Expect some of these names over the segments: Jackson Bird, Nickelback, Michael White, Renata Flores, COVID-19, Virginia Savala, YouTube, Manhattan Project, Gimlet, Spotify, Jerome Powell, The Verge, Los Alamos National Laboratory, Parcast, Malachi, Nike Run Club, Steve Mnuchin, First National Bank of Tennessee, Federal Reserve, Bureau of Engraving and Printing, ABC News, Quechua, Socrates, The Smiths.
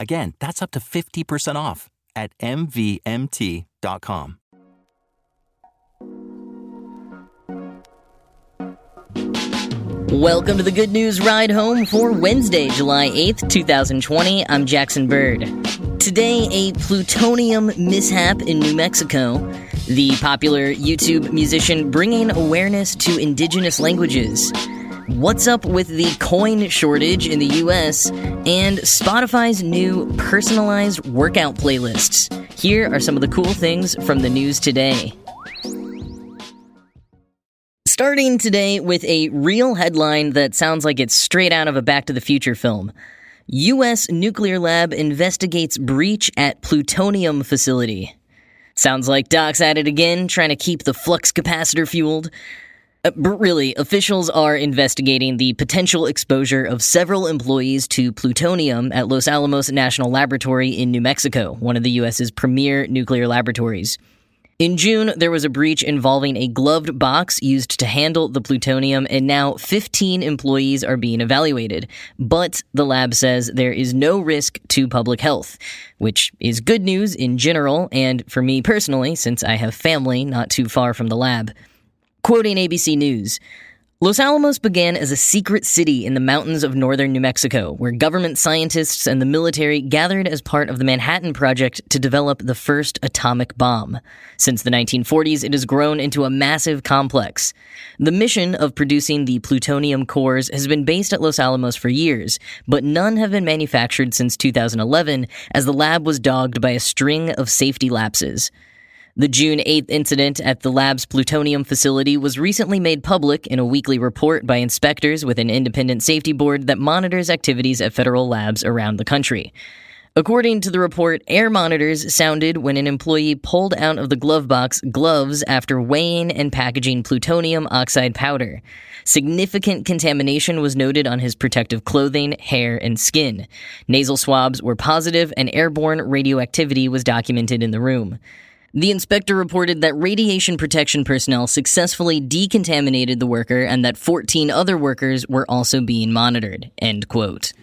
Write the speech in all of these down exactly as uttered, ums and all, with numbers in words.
Again, that's up to fifty percent off at M V M T dot com. Welcome to the Good News Ride Home for Wednesday, July eighth, twenty twenty. I'm Jackson Bird. Today, a plutonium mishap in New Mexico. The popular YouTube musician bringing awareness to indigenous languages. What's up with the coin shortage in the U S and Spotify's new personalized workout playlists? Here are some of the cool things from the news today. Starting today with a real headline that sounds like it's straight out of a Back to the Future film. U S nuclear lab investigates breach at plutonium facility. Sounds like Doc's at it again, trying to keep the flux capacitor fueled. Uh, but really, officials are investigating the potential exposure of several employees to plutonium at Los Alamos National Laboratory in New Mexico, one of the U S's premier nuclear laboratories. In June, there was a breach involving a gloved box used to handle the plutonium, and now fifteen employees are being evaluated. But the lab says there is no risk to public health, which is good news in general, and for me personally, since I have family not too far from the lab. Quoting A B C News, Los Alamos began as a secret city in the mountains of northern New Mexico, where government scientists and the military gathered as part of the Manhattan Project to develop the first atomic bomb. Since the nineteen forties, it has grown into a massive complex. The mission of producing the plutonium cores has been based at Los Alamos for years, but none have been manufactured since two thousand eleven, as the lab was dogged by a string of safety lapses. The June eighth incident at the lab's plutonium facility was recently made public in a weekly report by inspectors with an independent safety board that monitors activities at federal labs around the country. According to the report, air monitors sounded when an employee pulled out of the glove box gloves after weighing and packaging plutonium oxide powder. Significant contamination was noted on his protective clothing, hair, and skin. Nasal swabs were positive, and airborne radioactivity was documented in the room. The inspector reported that radiation protection personnel successfully decontaminated the worker and that fourteen other workers were also being monitored, end quote.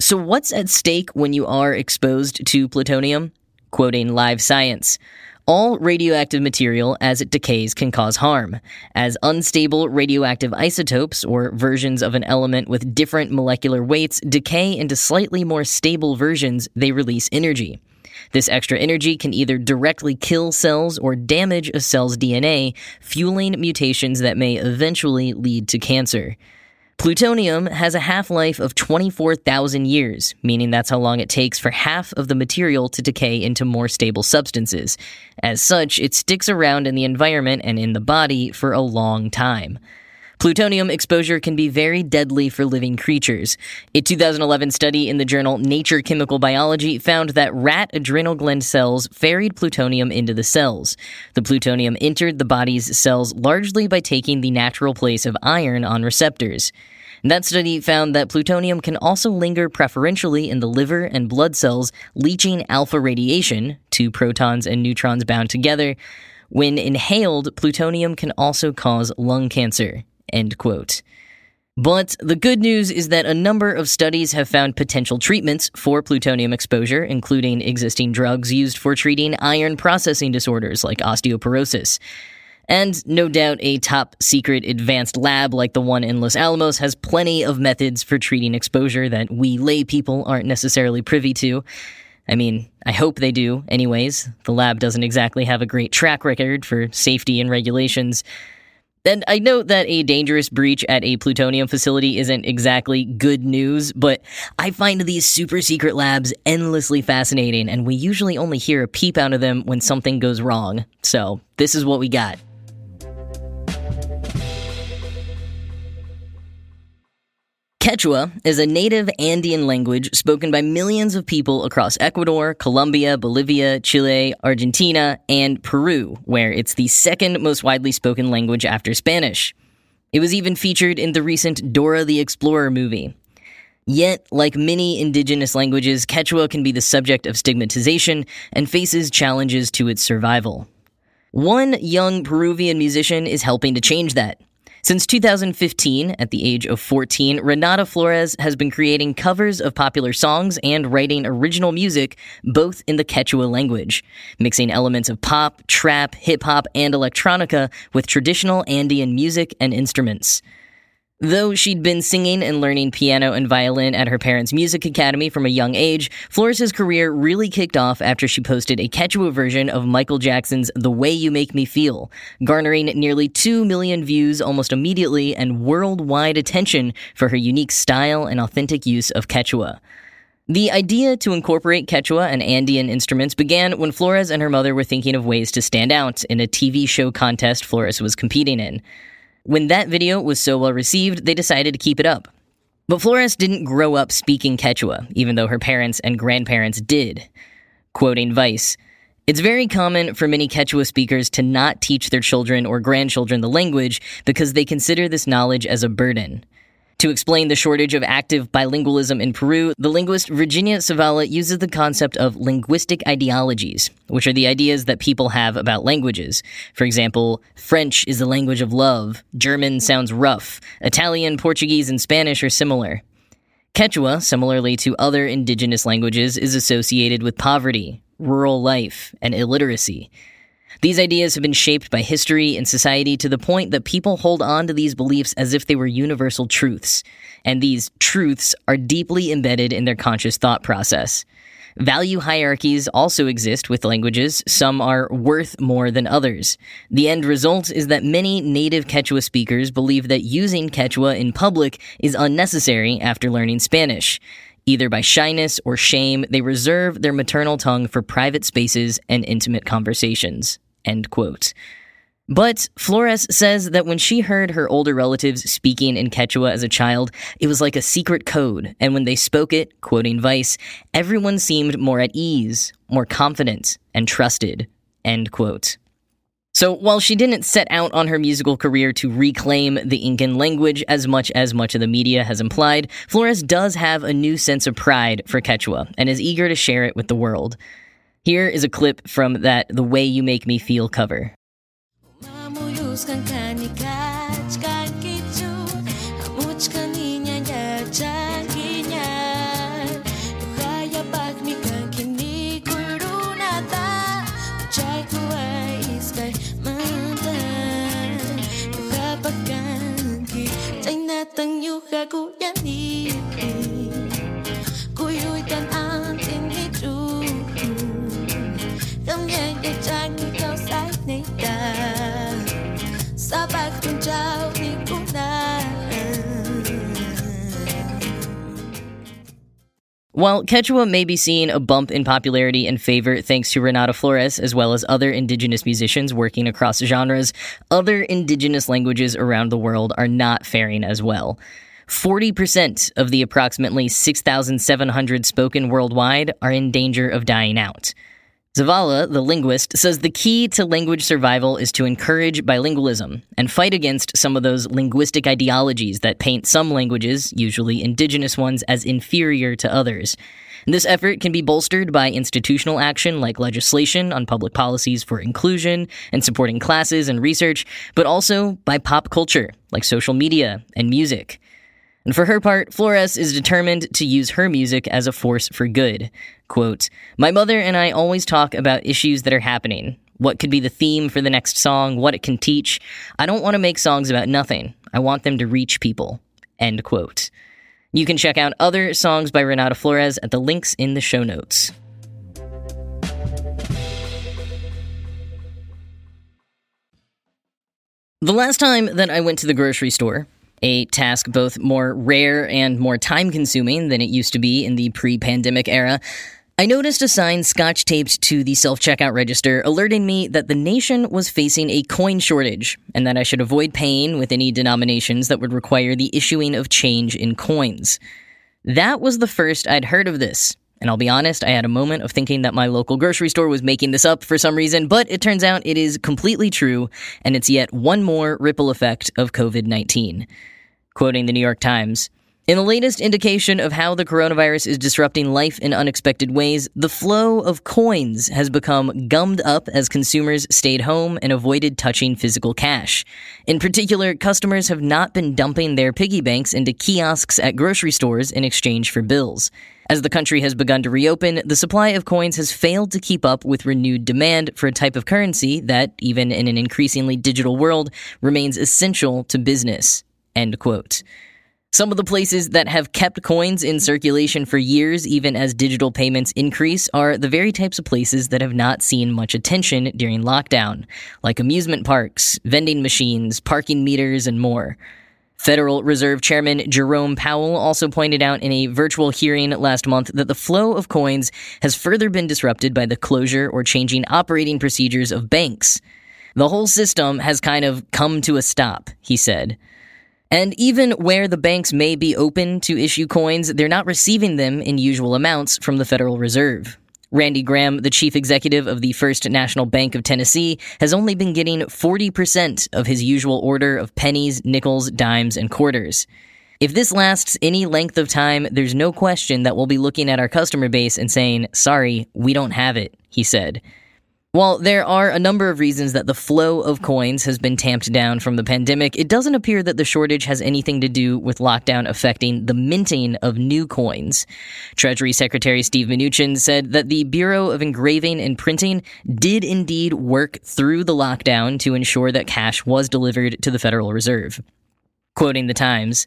So what's at stake when you are exposed to plutonium? Quoting Live Science, all radioactive material as it decays can cause harm, as unstable radioactive isotopes or versions of an element with different molecular weights decay into slightly more stable versions, they release energy. This extra energy can either directly kill cells or damage a cell's D N A, fueling mutations that may eventually lead to cancer. Plutonium has a half-life of twenty-four thousand years, meaning that's how long it takes for half of the material to decay into more stable substances. As such, it sticks around in the environment and in the body for a long time. Plutonium exposure can be very deadly for living creatures. A two thousand eleven study in the journal Nature Chemical Biology found that rat adrenal gland cells ferried plutonium into the cells. The plutonium entered the body's cells largely by taking the natural place of iron on receptors. That study found that plutonium can also linger preferentially in the liver and blood cells, leaching alpha radiation, two protons and neutrons bound together. When inhaled, plutonium can also cause lung cancer. End quote. But the good news is that a number of studies have found potential treatments for plutonium exposure, including existing drugs used for treating iron processing disorders like osteoporosis. And no doubt a top-secret advanced lab like the one in Los Alamos has plenty of methods for treating exposure that we lay people aren't necessarily privy to. I mean, I hope they do anyways. The lab doesn't exactly have a great track record for safety and regulations. And I know that a dangerous breach at a plutonium facility isn't exactly good news, but I find these super secret labs endlessly fascinating, and we usually only hear a peep out of them when something goes wrong. So this is what we got. Quechua is a native Andean language spoken by millions of people across Ecuador, Colombia, Bolivia, Chile, Argentina, and Peru, where it's the second most widely spoken language after Spanish. It was even featured in the recent Dora the Explorer movie. Yet, like many indigenous languages, Quechua can be the subject of stigmatization and faces challenges to its survival. One young Peruvian musician is helping to change that. Since two thousand fifteen, at the age of fourteen, Renata Flores has been creating covers of popular songs and writing original music, both in the Quechua language, mixing elements of pop, trap, hip-hop, and electronica with traditional Andean music and instruments. Though she'd been singing and learning piano and violin at her parents' music academy from a young age, Flores' career really kicked off after she posted a Quechua version of Michael Jackson's The Way You Make Me Feel, garnering nearly two million views almost immediately and worldwide attention for her unique style and authentic use of Quechua. The idea to incorporate Quechua and Andean instruments began when Flores and her mother were thinking of ways to stand out in a T V show contest Flores was competing in. When that video was so well received, they decided to keep it up. But Flores didn't grow up speaking Quechua, even though her parents and grandparents did. Quoting Vice, "It's very common for many Quechua speakers to not teach their children or grandchildren the language because they consider this knowledge as a burden." To explain the shortage of active bilingualism in Peru, the linguist Virginia Savala uses the concept of linguistic ideologies, which are the ideas that people have about languages. For example, French is the language of love, German sounds rough, Italian, Portuguese, and Spanish are similar. Quechua, similarly to other indigenous languages, is associated with poverty, rural life, and illiteracy. These ideas have been shaped by history and society to the point that people hold on to these beliefs as if they were universal truths, and these truths are deeply embedded in their conscious thought process. Value hierarchies also exist with languages. Some are worth more than others. The end result is that many native Quechua speakers believe that using Quechua in public is unnecessary after learning Spanish. Either by shyness or shame, they reserve their maternal tongue for private spaces and intimate conversations. End quote. But Flores says that when she heard her older relatives speaking in Quechua as a child, it was like a secret code, and when they spoke it, quoting Vice, everyone seemed more at ease, more confident, and trusted. End quote. So while she didn't set out on her musical career to reclaim the Incan language as much as much of the media has implied, Flores does have a new sense of pride for Quechua and is eager to share it with the world. Here is a clip from that The Way You Make Me Feel cover. While Quechua may be seeing a bump in popularity and favor thanks to Renata Flores as well as other indigenous musicians working across genres, other indigenous languages around the world are not faring as well. forty percent of the approximately six thousand seven hundred spoken worldwide are in danger of dying out. Zavala, the linguist, says the key to language survival is to encourage bilingualism and fight against some of those linguistic ideologies that paint some languages, usually indigenous ones, as inferior to others. This effort can be bolstered by institutional action like legislation on public policies for inclusion and supporting classes and research, but also by pop culture like social media and music. And for her part, Flores is determined to use her music as a force for good. Quote, "My mother and I always talk about issues that are happening. What could be the theme for the next song, what it can teach. I don't want to make songs about nothing. I want them to reach people." End quote. You can check out other songs by Renata Flores at the links in the show notes. The last time that I went to the grocery store, a task both more rare and more time-consuming than it used to be in the pre-pandemic era, I noticed a sign scotch-taped to the self-checkout register alerting me that the nation was facing a coin shortage and that I should avoid paying with any denominations that would require the issuing of change in coins. That was the first I'd heard of this, and I'll be honest, I had a moment of thinking that my local grocery store was making this up for some reason, but it turns out it is completely true, and it's yet one more ripple effect of covid nineteen. Quoting the New York Times, "In the latest indication of how the coronavirus is disrupting life in unexpected ways, the flow of coins has become gummed up as consumers stayed home and avoided touching physical cash. In particular, customers have not been dumping their piggy banks into kiosks at grocery stores in exchange for bills. As the country has begun to reopen, the supply of coins has failed to keep up with renewed demand for a type of currency that, even in an increasingly digital world, remains essential to business." End quote. Some of the places that have kept coins in circulation for years, even as digital payments increase, are the very types of places that have not seen much attention during lockdown, like amusement parks, vending machines, parking meters, and more. Federal Reserve Chairman Jerome Powell also pointed out in a virtual hearing last month that the flow of coins has further been disrupted by the closure or changing operating procedures of banks. "The whole system has kind of come to a stop," he said. And even where the banks may be open to issue coins, they're not receiving them in usual amounts from the Federal Reserve. Randy Graham, the chief executive of the First National Bank of Tennessee, has only been getting forty percent of his usual order of pennies, nickels, dimes, and quarters. "If this lasts any length of time, there's no question that we'll be looking at our customer base and saying, 'Sorry, we don't have it,'" he said. While there are a number of reasons that the flow of coins has been tamped down from the pandemic, it doesn't appear that the shortage has anything to do with lockdown affecting the minting of new coins. Treasury Secretary Steve Mnuchin said that the Bureau of Engraving and Printing did indeed work through the lockdown to ensure that cash was delivered to the Federal Reserve. Quoting the Times,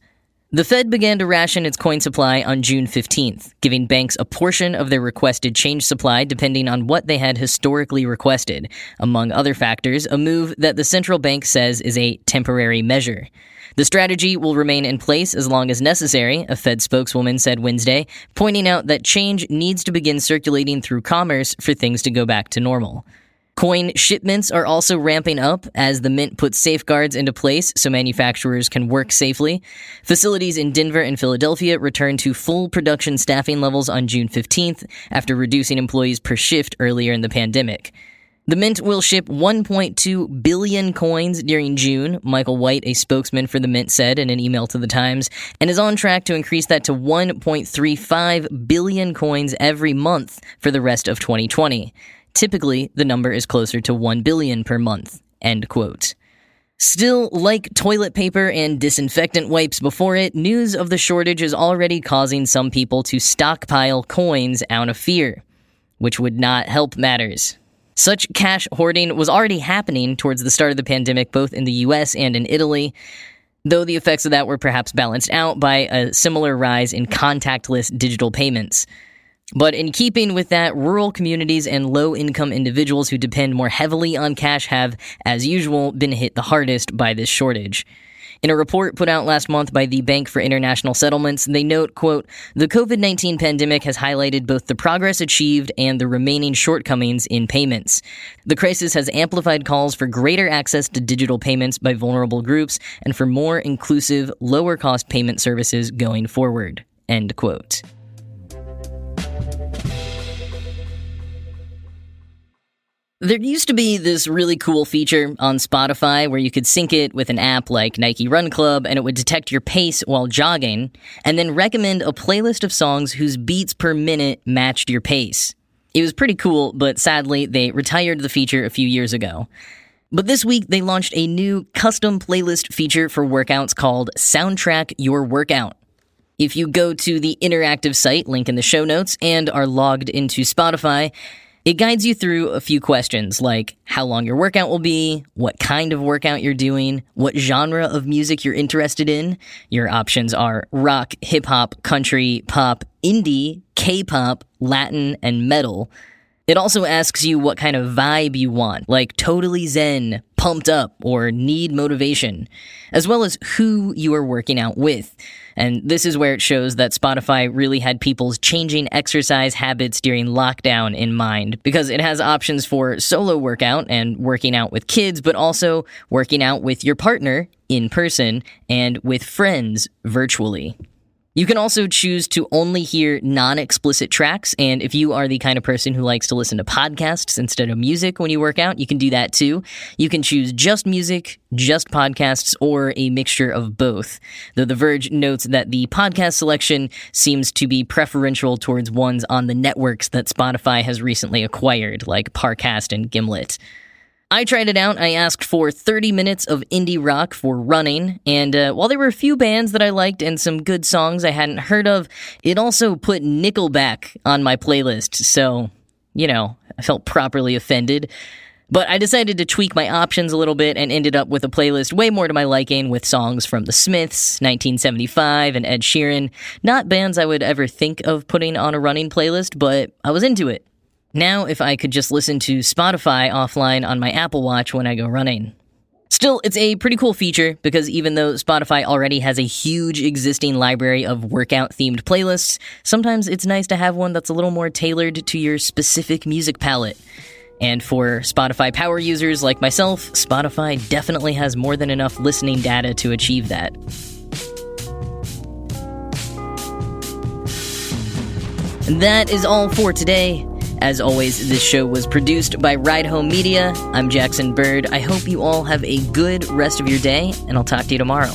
"The Fed began to ration its coin supply on June fifteenth, giving banks a portion of their requested change supply depending on what they had historically requested, among other factors, a move that the central bank says is a temporary measure. The strategy will remain in place as long as necessary," a Fed spokeswoman said Wednesday, pointing out that change needs to begin circulating through commerce for things to go back to normal. Coin shipments are also ramping up as the Mint puts safeguards into place so manufacturers can work safely. Facilities in Denver and Philadelphia returned to full production staffing levels on June fifteenth after reducing employees per shift earlier in the pandemic. The Mint will ship one point two billion coins during June, Michael White, a spokesman for the Mint, said in an email to the Times, and is on track to increase that to one point three five billion coins every month for the rest of twenty twenty. Typically, the number is closer to one billion per month, end quote. Still, like toilet paper and disinfectant wipes before it, news of the shortage is already causing some people to stockpile coins out of fear, which would not help matters. Such cash hoarding was already happening towards the start of the pandemic both in the U S and in Italy, though the effects of that were perhaps balanced out by a similar rise in contactless digital payments. But in keeping with that, rural communities and low-income individuals who depend more heavily on cash have, as usual, been hit the hardest by this shortage. In a report put out last month by the Bank for International Settlements, they note, quote, "The covid nineteen pandemic has highlighted both the progress achieved and the remaining shortcomings in payments. The crisis has amplified calls for greater access to digital payments by vulnerable groups and for more inclusive, lower-cost payment services going forward," end quote. There used to be this really cool feature on Spotify where you could sync it with an app like Nike Run Club and it would detect your pace while jogging and then recommend a playlist of songs whose beats per minute matched your pace. It was pretty cool, but sadly, they retired the feature a few years ago. But this week, they launched a new custom playlist feature for workouts called Soundtrack Your Workout. If you go to the interactive site, link in the show notes, and are logged into Spotify, it guides you through a few questions like how long your workout will be, what kind of workout you're doing, what genre of music you're interested in. Your options are rock, hip-hop, country, pop, indie, K-pop, Latin, and metal. It also asks you what kind of vibe you want, like totally zen, pumped up or need motivation, as well as who you are working out with. And this is where it shows that Spotify really had people's changing exercise habits during lockdown in mind, because it has options for solo workout and working out with kids, but also working out with your partner in person and with friends virtually. You can also choose to only hear non-explicit tracks, and if you are the kind of person who likes to listen to podcasts instead of music when you work out, you can do that too. You can choose just music, just podcasts, or a mixture of both, though The Verge notes that the podcast selection seems to be preferential towards ones on the networks that Spotify has recently acquired, like Parcast and Gimlet. I tried it out. I asked for thirty minutes of indie rock for running, and uh, while there were a few bands that I liked and some good songs I hadn't heard of, it also put Nickelback on my playlist, so, you know, I felt properly offended. But I decided to tweak my options a little bit and ended up with a playlist way more to my liking, with songs from The Smiths, nineteen seventy-five, and Ed Sheeran. Not bands I would ever think of putting on a running playlist, but I was into it. Now, if I could just listen to Spotify offline on my Apple Watch when I go running. Still, it's a pretty cool feature, because even though Spotify already has a huge existing library of workout-themed playlists, sometimes it's nice to have one that's a little more tailored to your specific music palette. And for Spotify power users like myself, Spotify definitely has more than enough listening data to achieve that. And that is all for today. As always, this show was produced by Ride Home Media. I'm Jackson Bird. I hope you all have a good rest of your day, and I'll talk to you tomorrow.